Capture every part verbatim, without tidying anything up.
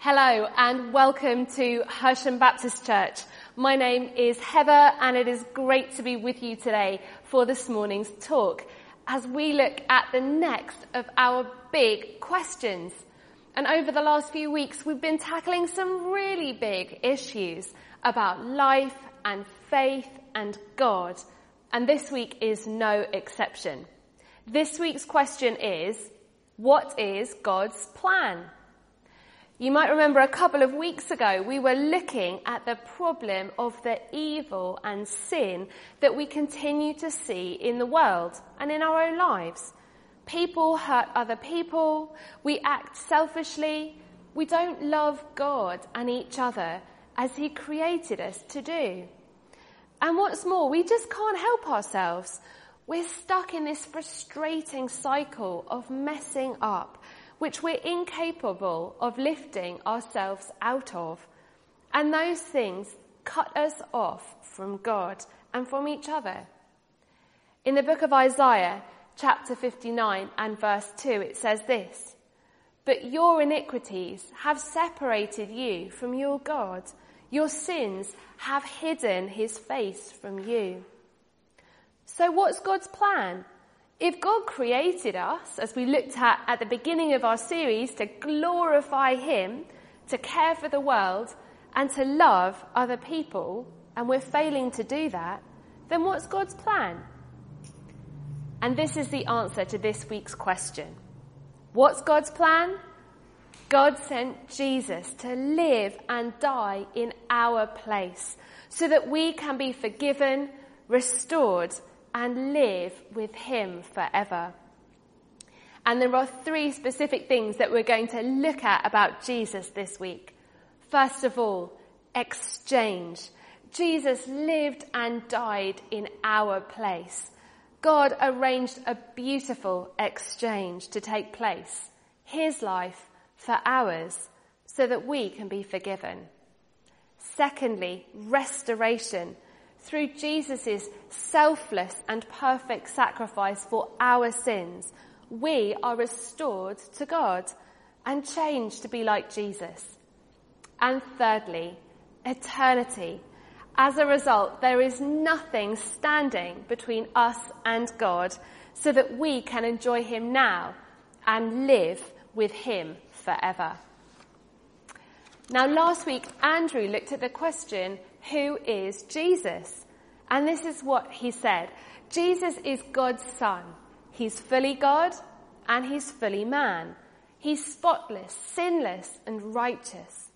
Hello and welcome to Hersham Baptist Church. My name is Heather and it is great to be with you today for this morning's talk as we look at the next of our big questions. And over the last few weeks we've been tackling some really big issues about life and faith and God. And this week is no exception. This week's question is, what is God's plan? You might remember a couple of weeks ago we were looking at the problem of the evil and sin that we continue to see in the world and in our own lives. People hurt other people, we act selfishly, we don't love God and each other as He created us to do. And what's more, we just can't help ourselves. We're stuck in this frustrating cycle of messing up, which we're incapable of lifting ourselves out of. And those things cut us off from God and from each other. In the book of Isaiah, chapter fifty-nine and verse two, it says this, "But your iniquities have separated you from your God. Your sins have hidden His face from you." So what's God's plan? If God created us, as we looked at at the beginning of our series, to glorify Him, to care for the world, and to love other people, and we're failing to do that, then what's God's plan? And this is the answer to this week's question. What's God's plan? God sent Jesus to live and die in our place, so that we can be forgiven, restored, and live with Him forever. And there are three specific things that we're going to look at about Jesus this week. First of all, exchange. Jesus lived and died in our place. God arranged a beautiful exchange to take place, His life for ours, so that we can be forgiven. Secondly, restoration. Through Jesus' selfless and perfect sacrifice for our sins, we are restored to God and changed to be like Jesus. And thirdly, eternity. As a result, there is nothing standing between us and God, so that we can enjoy Him now and live with Him forever. Now, last week, Andrew looked at the question, who is Jesus? And this is what he said. Jesus is God's Son. He's fully God and He's fully man. He's spotless, sinless and righteous.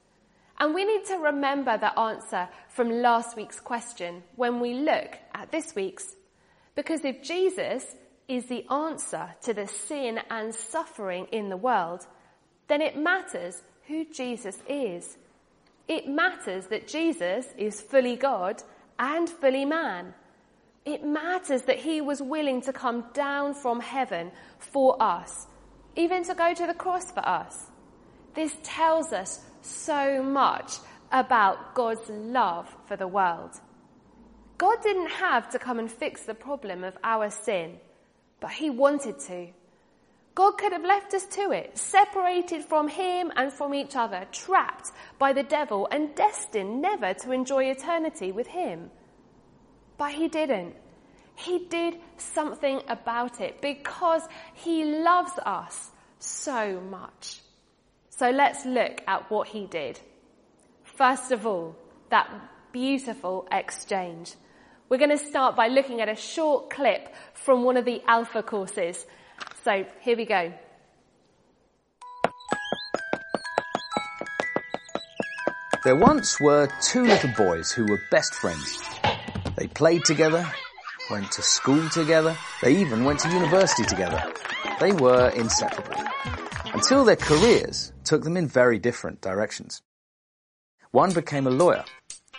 And we need to remember the answer from last week's question when we look at this week's. Because if Jesus is the answer to the sin and suffering in the world, then it matters who Jesus is. It matters that Jesus is fully God and fully man. It matters that He was willing to come down from heaven for us, even to go to the cross for us. This tells us so much about God's love for the world. God didn't have to come and fix the problem of our sin, but He wanted to. God could have left us to it, separated from Him and from each other, trapped by the devil and destined never to enjoy eternity with Him. But He didn't. He did something about it because He loves us so much. So let's look at what He did. First of all, that beautiful exchange. We're going to start by looking at a short clip from one of the Alpha courses. So, here we go. There once were two little boys who were best friends. They played together, went to school together, they even went to university together. They were inseparable, until their careers took them in very different directions. One became a lawyer,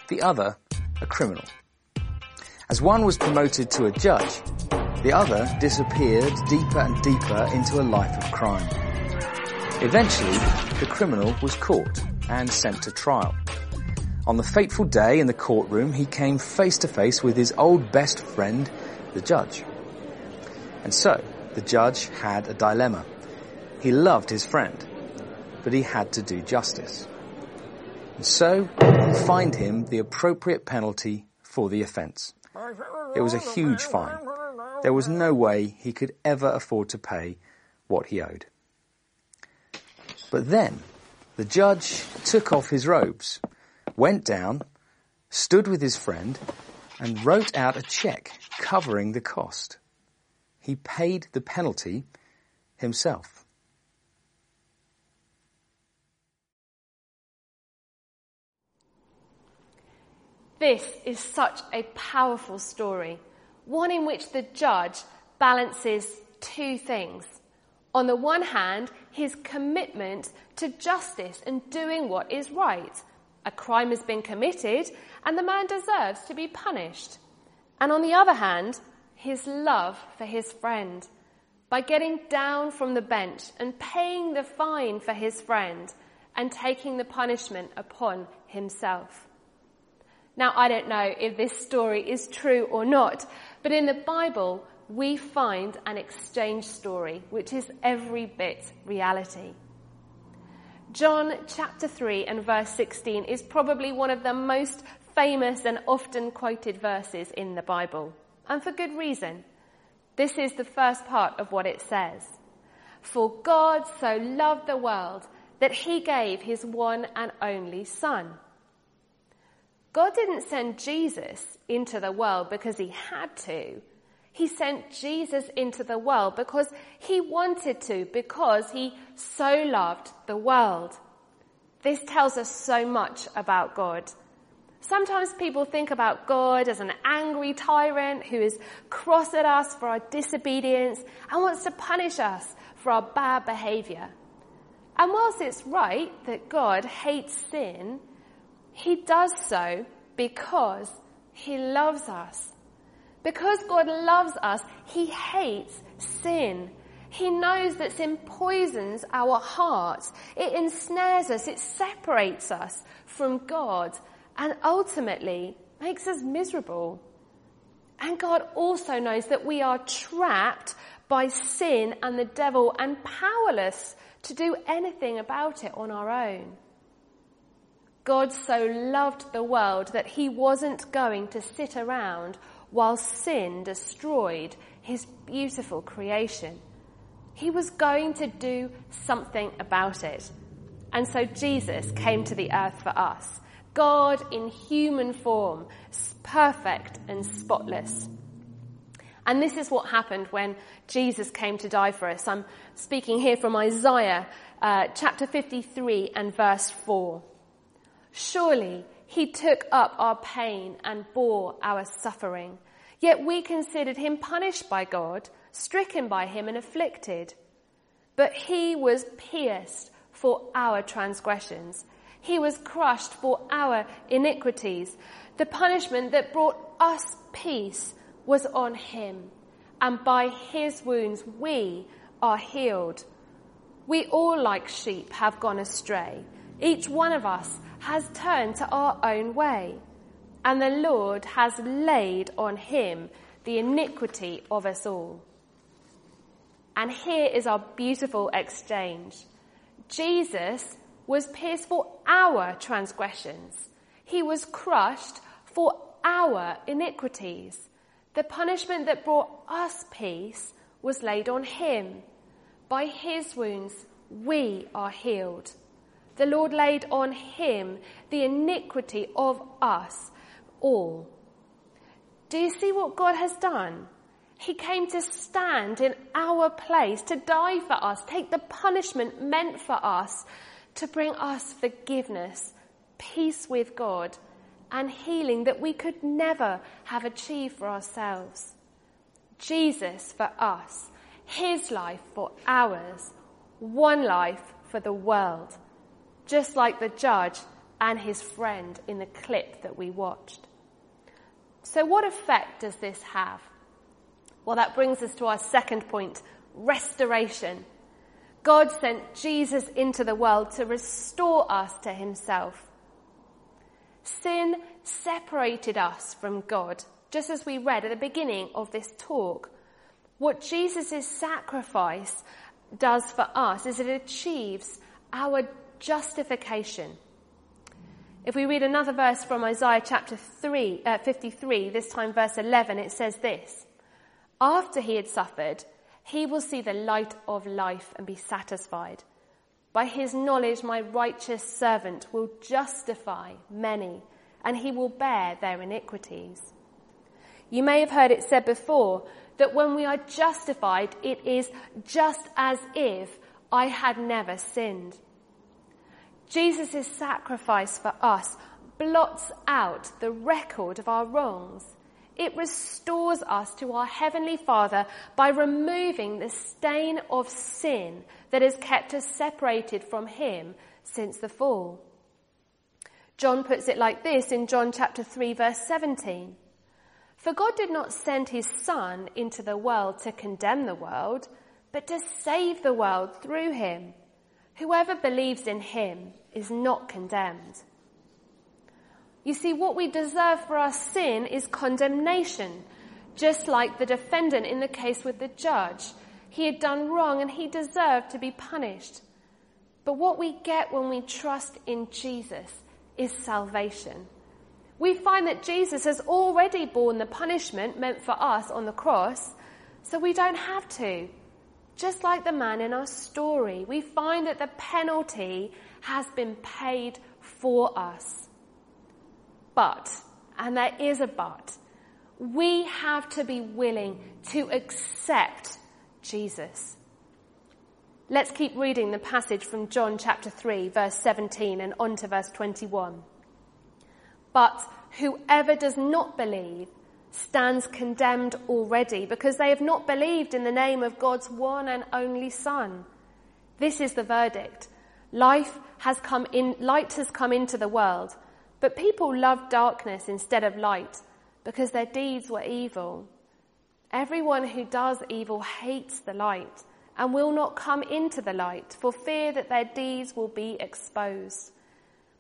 the other a criminal. As one was promoted to a judge, the other disappeared deeper and deeper into a life of crime. Eventually, the criminal was caught and sent to trial. On the fateful day in the courtroom, he came face to face with his old best friend, the judge. And so, the judge had a dilemma. He loved his friend, but he had to do justice. and so fined him the appropriate penalty for the offence. It was a huge fine. There was no way he could ever afford to pay what he owed. But then the judge took off his robes, went down, stood with his friend, and wrote out a cheque covering the cost. He paid the penalty himself. This is such a powerful story, one in which the judge balances two things. On the one hand, his commitment to justice and doing what is right. A crime has been committed and the man deserves to be punished. And on the other hand, his love for his friend. By getting down from the bench and paying the fine for his friend and taking the punishment upon himself. Now, I don't know if this story is true or not, but in the Bible, we find an exchange story, which is every bit reality. John chapter three and verse sixteen is probably one of the most famous and often quoted verses in the Bible, and for good reason. This is the first part of what it says. For God so loved the world that he gave his one and only Son. God didn't send Jesus into the world because he had to. He sent Jesus into the world because he wanted to, because he so loved the world. This tells us so much about God. Sometimes people think about God as an angry tyrant who is cross at us for our disobedience and wants to punish us for our bad behavior. And whilst it's right that God hates sin, he does so because he loves us. Because God loves us, he hates sin. He knows that sin poisons our hearts. It ensnares us. It separates us from God and ultimately makes us miserable. And God also knows that we are trapped by sin and the devil and powerless to do anything about it on our own. God so loved the world that he wasn't going to sit around while sin destroyed his beautiful creation. He was going to do something about it. And so Jesus came to the earth for us. God in human form, perfect and spotless. And this is what happened when Jesus came to die for us. I'm speaking here from Isaiah uh, chapter fifty-three and verse four. Surely he took up our pain and bore our suffering. Yet we considered him punished by God, stricken by him and afflicted. But he was pierced for our transgressions. He was crushed for our iniquities. The punishment that brought us peace was on him. And by his wounds we are healed. We all like sheep have gone astray. Each one of us has turned to our own way, and the Lord has laid on him the iniquity of us all. And here is our beautiful exchange. Jesus was pierced for our transgressions. He was crushed for our iniquities. The punishment that brought us peace was laid on him. By his wounds we are healed. The Lord laid on him the iniquity of us all. Do you see what God has done? He came to stand in our place, to die for us, take the punishment meant for us, to bring us forgiveness, peace with God, and healing that we could never have achieved for ourselves. Jesus for us, his life for ours, one life for the world. Just like the judge and his friend in the clip that we watched. So what effect does this have? Well, that brings us to our second point, restoration. God sent Jesus into the world to restore us to himself. Sin separated us from God, just as we read at the beginning of this talk. What Jesus' sacrifice does for us is it achieves our justification. If we read another verse from Isaiah chapter three, uh, fifty-three, this time verse eleven, it says this: "After he had suffered, he will see the light of life and be satisfied. By his knowledge my righteous servant will justify many, and he will bear their iniquities." You may have heard it said before that when we are justified, it is just as if I had never sinned. Jesus' sacrifice for us blots out the record of our wrongs. It restores us to our Heavenly Father by removing the stain of sin that has kept us separated from Him since the fall. John puts it like this in John chapter three, verse seventeen. "For God did not send His Son into the world to condemn the world, but to save the world through Him. Whoever believes in Him is not condemned." You see, what we deserve for our sin is condemnation, just like the defendant in the case with the judge. He had done wrong and he deserved to be punished. But what we get when we trust in Jesus is salvation. We find that Jesus has already borne the punishment meant for us on the cross, so we don't have to. Just like the man in our story, we find that the penalty has been paid for us. But, and there is a but, we have to be willing to accept Jesus. Let's keep reading the passage from John chapter three, verse seventeen, and on to verse twenty-one. "But whoever does not believe stands condemned already, because they have not believed in the name of God's one and only Son. This is the verdict. Life has come in, light has come into the world, but people loved darkness instead of light, because their deeds were evil. Everyone who does evil hates the light and will not come into the light, for fear that their deeds will be exposed.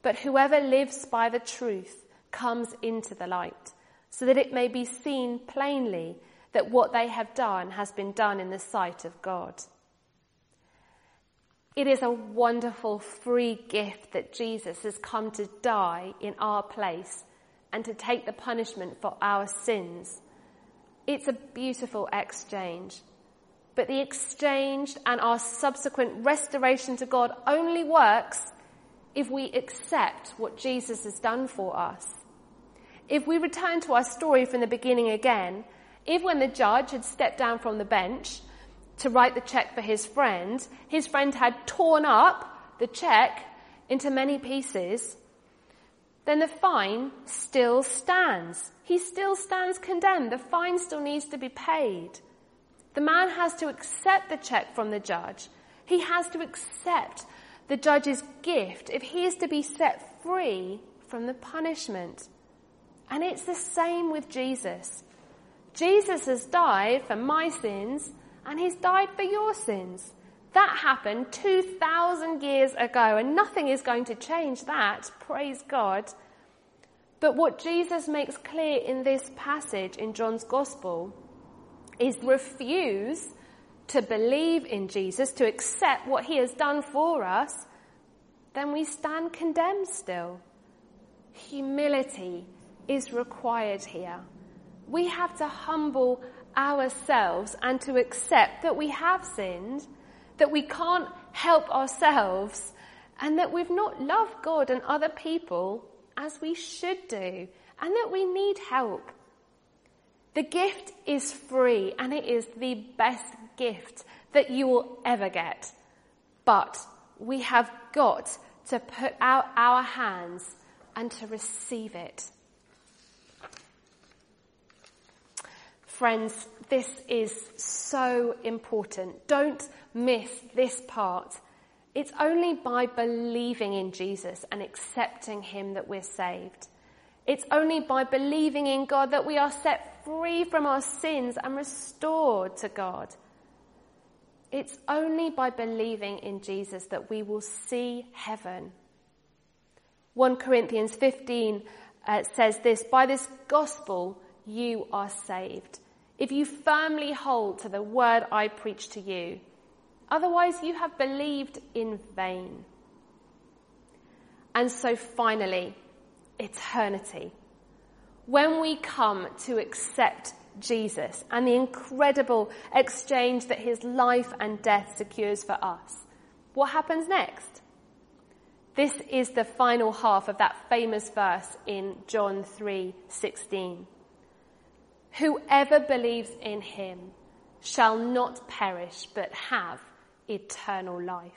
But whoever lives by the truth comes into the light, so that it may be seen plainly that what they have done has been done in the sight of God." It is a wonderful free gift that Jesus has come to die in our place and to take the punishment for our sins. It's a beautiful exchange, but the exchange and our subsequent restoration to God only works if we accept what Jesus has done for us. If we return to our story from the beginning again, if when the judge had stepped down from the bench to write the cheque for his friend, his friend had torn up the cheque into many pieces, then the fine still stands. He still stands condemned. The fine still needs to be paid. The man has to accept the cheque from the judge. He has to accept the judge's gift if he is to be set free from the punishment. And it's the same with Jesus. Jesus has died for my sins, and he's died for your sins. That happened two thousand years ago, and nothing is going to change that, praise God. But what Jesus makes clear in this passage in John's Gospel is refuse to believe in Jesus, to accept what he has done for us, then we stand condemned still. Humility is required here. We have to humble ourselves and to accept that we have sinned, that we can't help ourselves, and that we've not loved God and other people as we should do, and that we need help. The gift is free, and it is the best gift that you will ever get. But we have got to put out our hands and to receive it. Friends, this is so important. Don't miss this part. It's only by believing in Jesus and accepting him that we're saved. It's only by believing in God that we are set free from our sins and restored to God. It's only by believing in Jesus that we will see heaven. First Corinthians fifteen uh, says this: "By this gospel you are saved, if you firmly hold to the word I preach to you. Otherwise you have believed in vain." And so finally, eternity. When we come to accept Jesus and the incredible exchange that his life and death secures for us, what happens next? This is the final half of that famous verse in John three sixteen. Whoever believes in him shall not perish but have eternal life.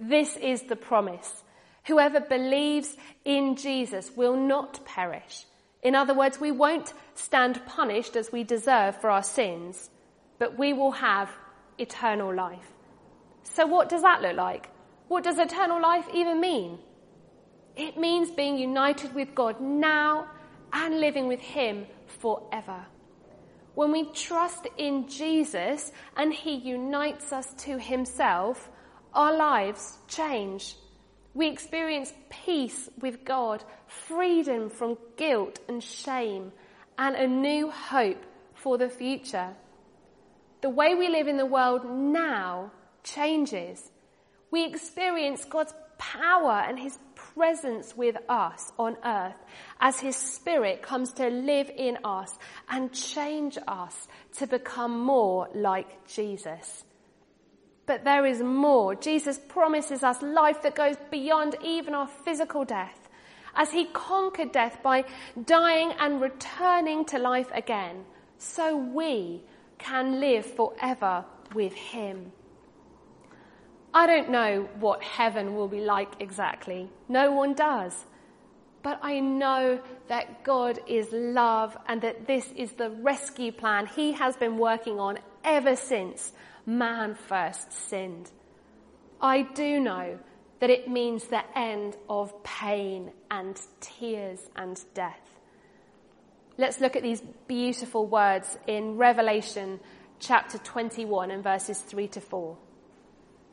This is the promise. Whoever believes in Jesus will not perish. In other words, we won't stand punished as we deserve for our sins, but we will have eternal life. So what does that look like? What does eternal life even mean? It means being united with God now and living with him forever. When we trust in Jesus and he unites us to himself, our lives change. We experience peace with God, freedom from guilt and shame, and a new hope for the future. The way we live in the world now changes. We experience God's power and his presence with us on earth as his spirit comes to live in us and change us to become more like Jesus. But there is more. Jesus promises us life that goes beyond even our physical death, as he conquered death by dying and returning to life again, so we can live forever with him. I don't know what heaven will be like exactly. No one does. But I know that God is love and that this is the rescue plan he has been working on ever since man first sinned. I do know that it means the end of pain and tears and death. Let's look at these beautiful words in Revelation chapter twenty-one and verses three to four.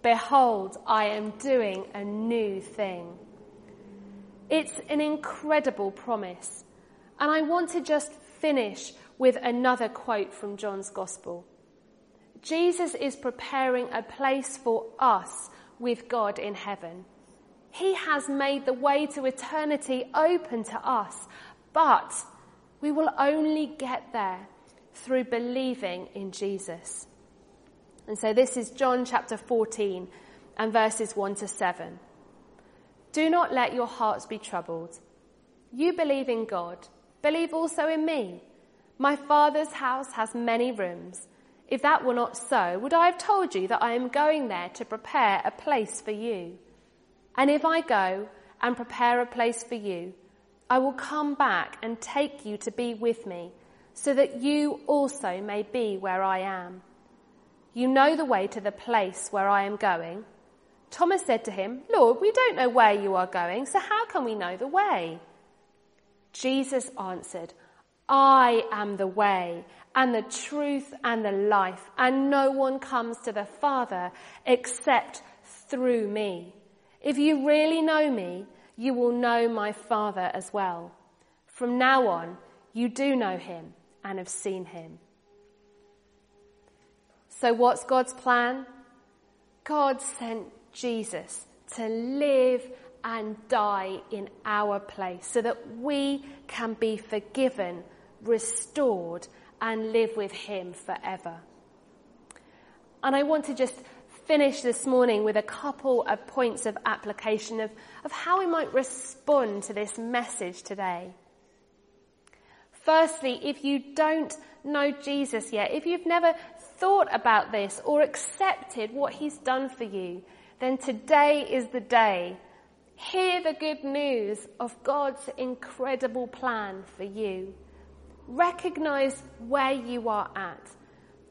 Behold, I am doing a new thing. It's an incredible promise. And I want to just finish with another quote from John's Gospel. Jesus is preparing a place for us with God in heaven. He has made the way to eternity open to us, but we will only get there through believing in Jesus. And so this is John chapter fourteen and verses one to seven. Do not let your hearts be troubled. You believe in God, believe also in me. My Father's house has many rooms. If that were not so, would I have told you that I am going there to prepare a place for you? And if I go and prepare a place for you, I will come back and take you to be with me, so that you also may be where I am. You know the way to the place where I am going. Thomas said to him, Lord, we don't know where you are going, so how can we know the way? Jesus answered, I am the way and the truth and the life, and no one comes to the Father except through me. If you really know me, you will know my Father as well. From now on, you do know him and have seen him. So what's God's plan? God sent Jesus to live and die in our place so that we can be forgiven, restored, and live with him forever. And I want to just finish this morning with a couple of points of application of, of how we might respond to this message today. Firstly, if you don't know Jesus yet, if you've never thought about this or accepted what he's done for you, then today is the day. Hear the good news of God's incredible plan for you. Recognize where you are at.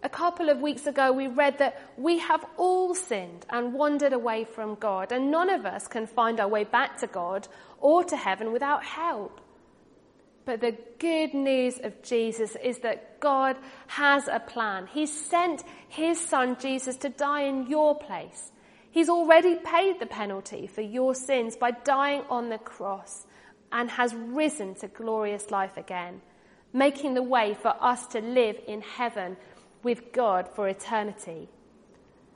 A couple of weeks ago, we read that we have all sinned and wandered away from God, and none of us can find our way back to God or to heaven without help. But the good news of Jesus is that God has a plan. He sent his son Jesus to die in your place. He's already paid the penalty for your sins by dying on the cross and has risen to glorious life again, making the way for us to live in heaven with God for eternity.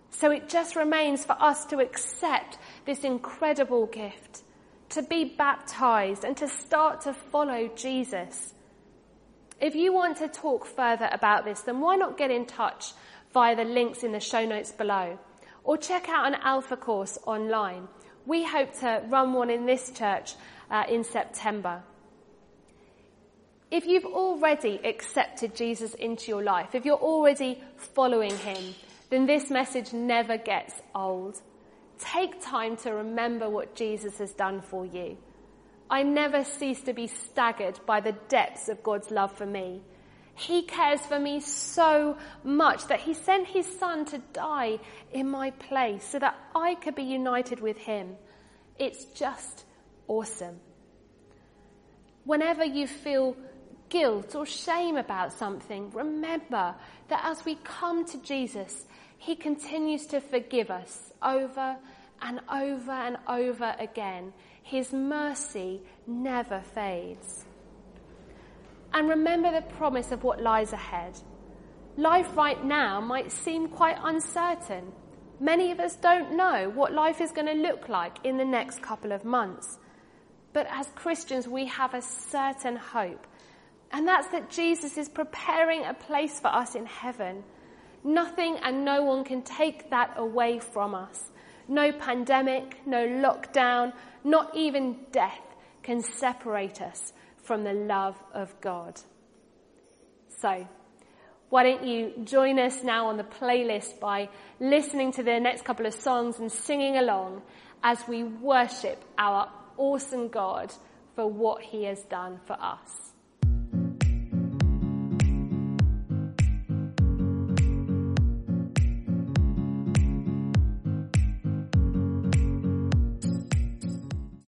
So it just remains for us to accept this incredible gift, to be baptized and to start to follow Jesus. If you want to talk further about this, then why not get in touch via the links in the show notes below, or check out an Alpha course online. We hope to run one in this church uh, in September. If you've already accepted Jesus into your life, if you're already following him, then this message never gets old. Take time to remember what Jesus has done for you. I never cease to be staggered by the depths of God's love for me. He cares for me so much that he sent his son to die in my place so that I could be united with him. It's just awesome. Whenever you feel guilt or shame about something, remember that as we come to Jesus, he continues to forgive us over and over and over again. His mercy never fades. And remember the promise of what lies ahead. Life right now might seem quite uncertain. Many of us don't know what life is going to look like in the next couple of months. But as Christians, we have a certain hope. And that's that Jesus is preparing a place for us in heaven. Nothing and no one can take that away from us. No pandemic, no lockdown, not even death can separate us from the love of God. So, why don't you join us now on the playlist by listening to the next couple of songs and singing along as we worship our awesome God for what he has done for us.